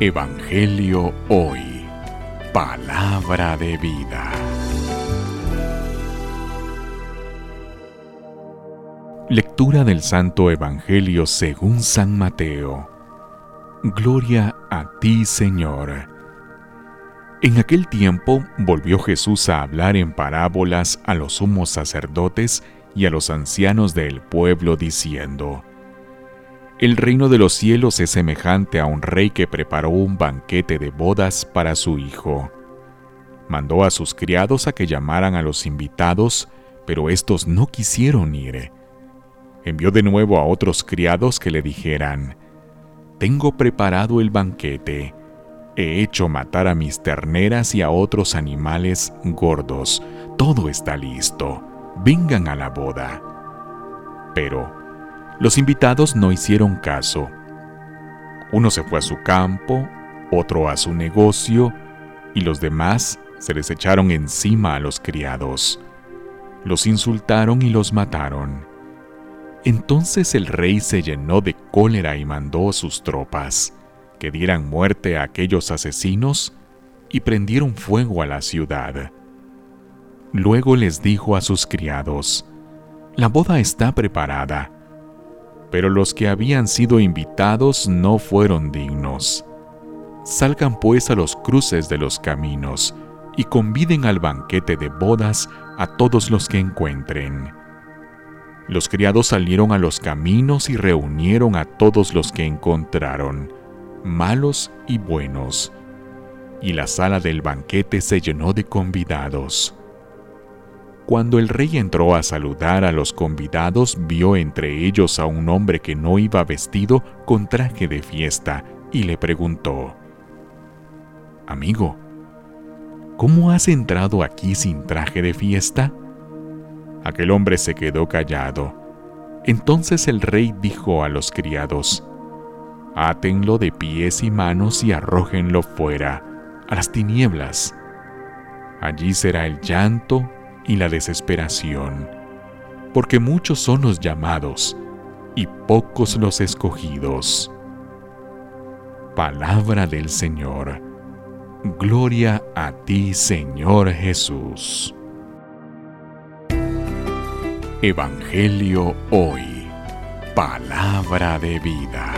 Evangelio Hoy. Palabra de vida. Lectura del Santo Evangelio según San Mateo. Gloria a ti, Señor. En aquel tiempo volvió Jesús a hablar en parábolas a los sumos sacerdotes y a los ancianos del pueblo, diciendo: El reino de los cielos es semejante a un rey que preparó un banquete de bodas para su hijo. Mandó a sus criados a que llamaran a los invitados, pero estos no quisieron ir. Envió de nuevo a otros criados que le dijeran: Tengo preparado el banquete. He hecho matar a mis terneras y a otros animales gordos. Todo está listo. Vengan a la boda. Pero los invitados no hicieron caso. Uno se fue a su campo, otro a su negocio, y los demás se les echaron encima a los criados. Los insultaron y los mataron. Entonces el rey se llenó de cólera y mandó a sus tropas que dieran muerte a aquellos asesinos y prendieron fuego a la ciudad. Luego les dijo a sus criados: La boda está preparada, pero los que habían sido invitados no fueron dignos. Salgan pues a los cruces de los caminos y conviden al banquete de bodas a todos los que encuentren. Los criados salieron a los caminos y reunieron a todos los que encontraron, malos y buenos, y la sala del banquete se llenó de convidados. Cuando el rey entró a saludar a los convidados, vio entre ellos a un hombre que no iba vestido con traje de fiesta y le preguntó: Amigo, ¿cómo has entrado aquí sin traje de fiesta? Aquel hombre se quedó callado. Entonces el rey dijo a los criados: Átenlo de pies y manos y arrójenlo fuera, a las tinieblas. Allí será el llanto y la desesperación, porque muchos son los llamados y pocos los escogidos. Palabra del Señor. Gloria a ti, Señor Jesús. Evangelio Hoy. Palabra de vida.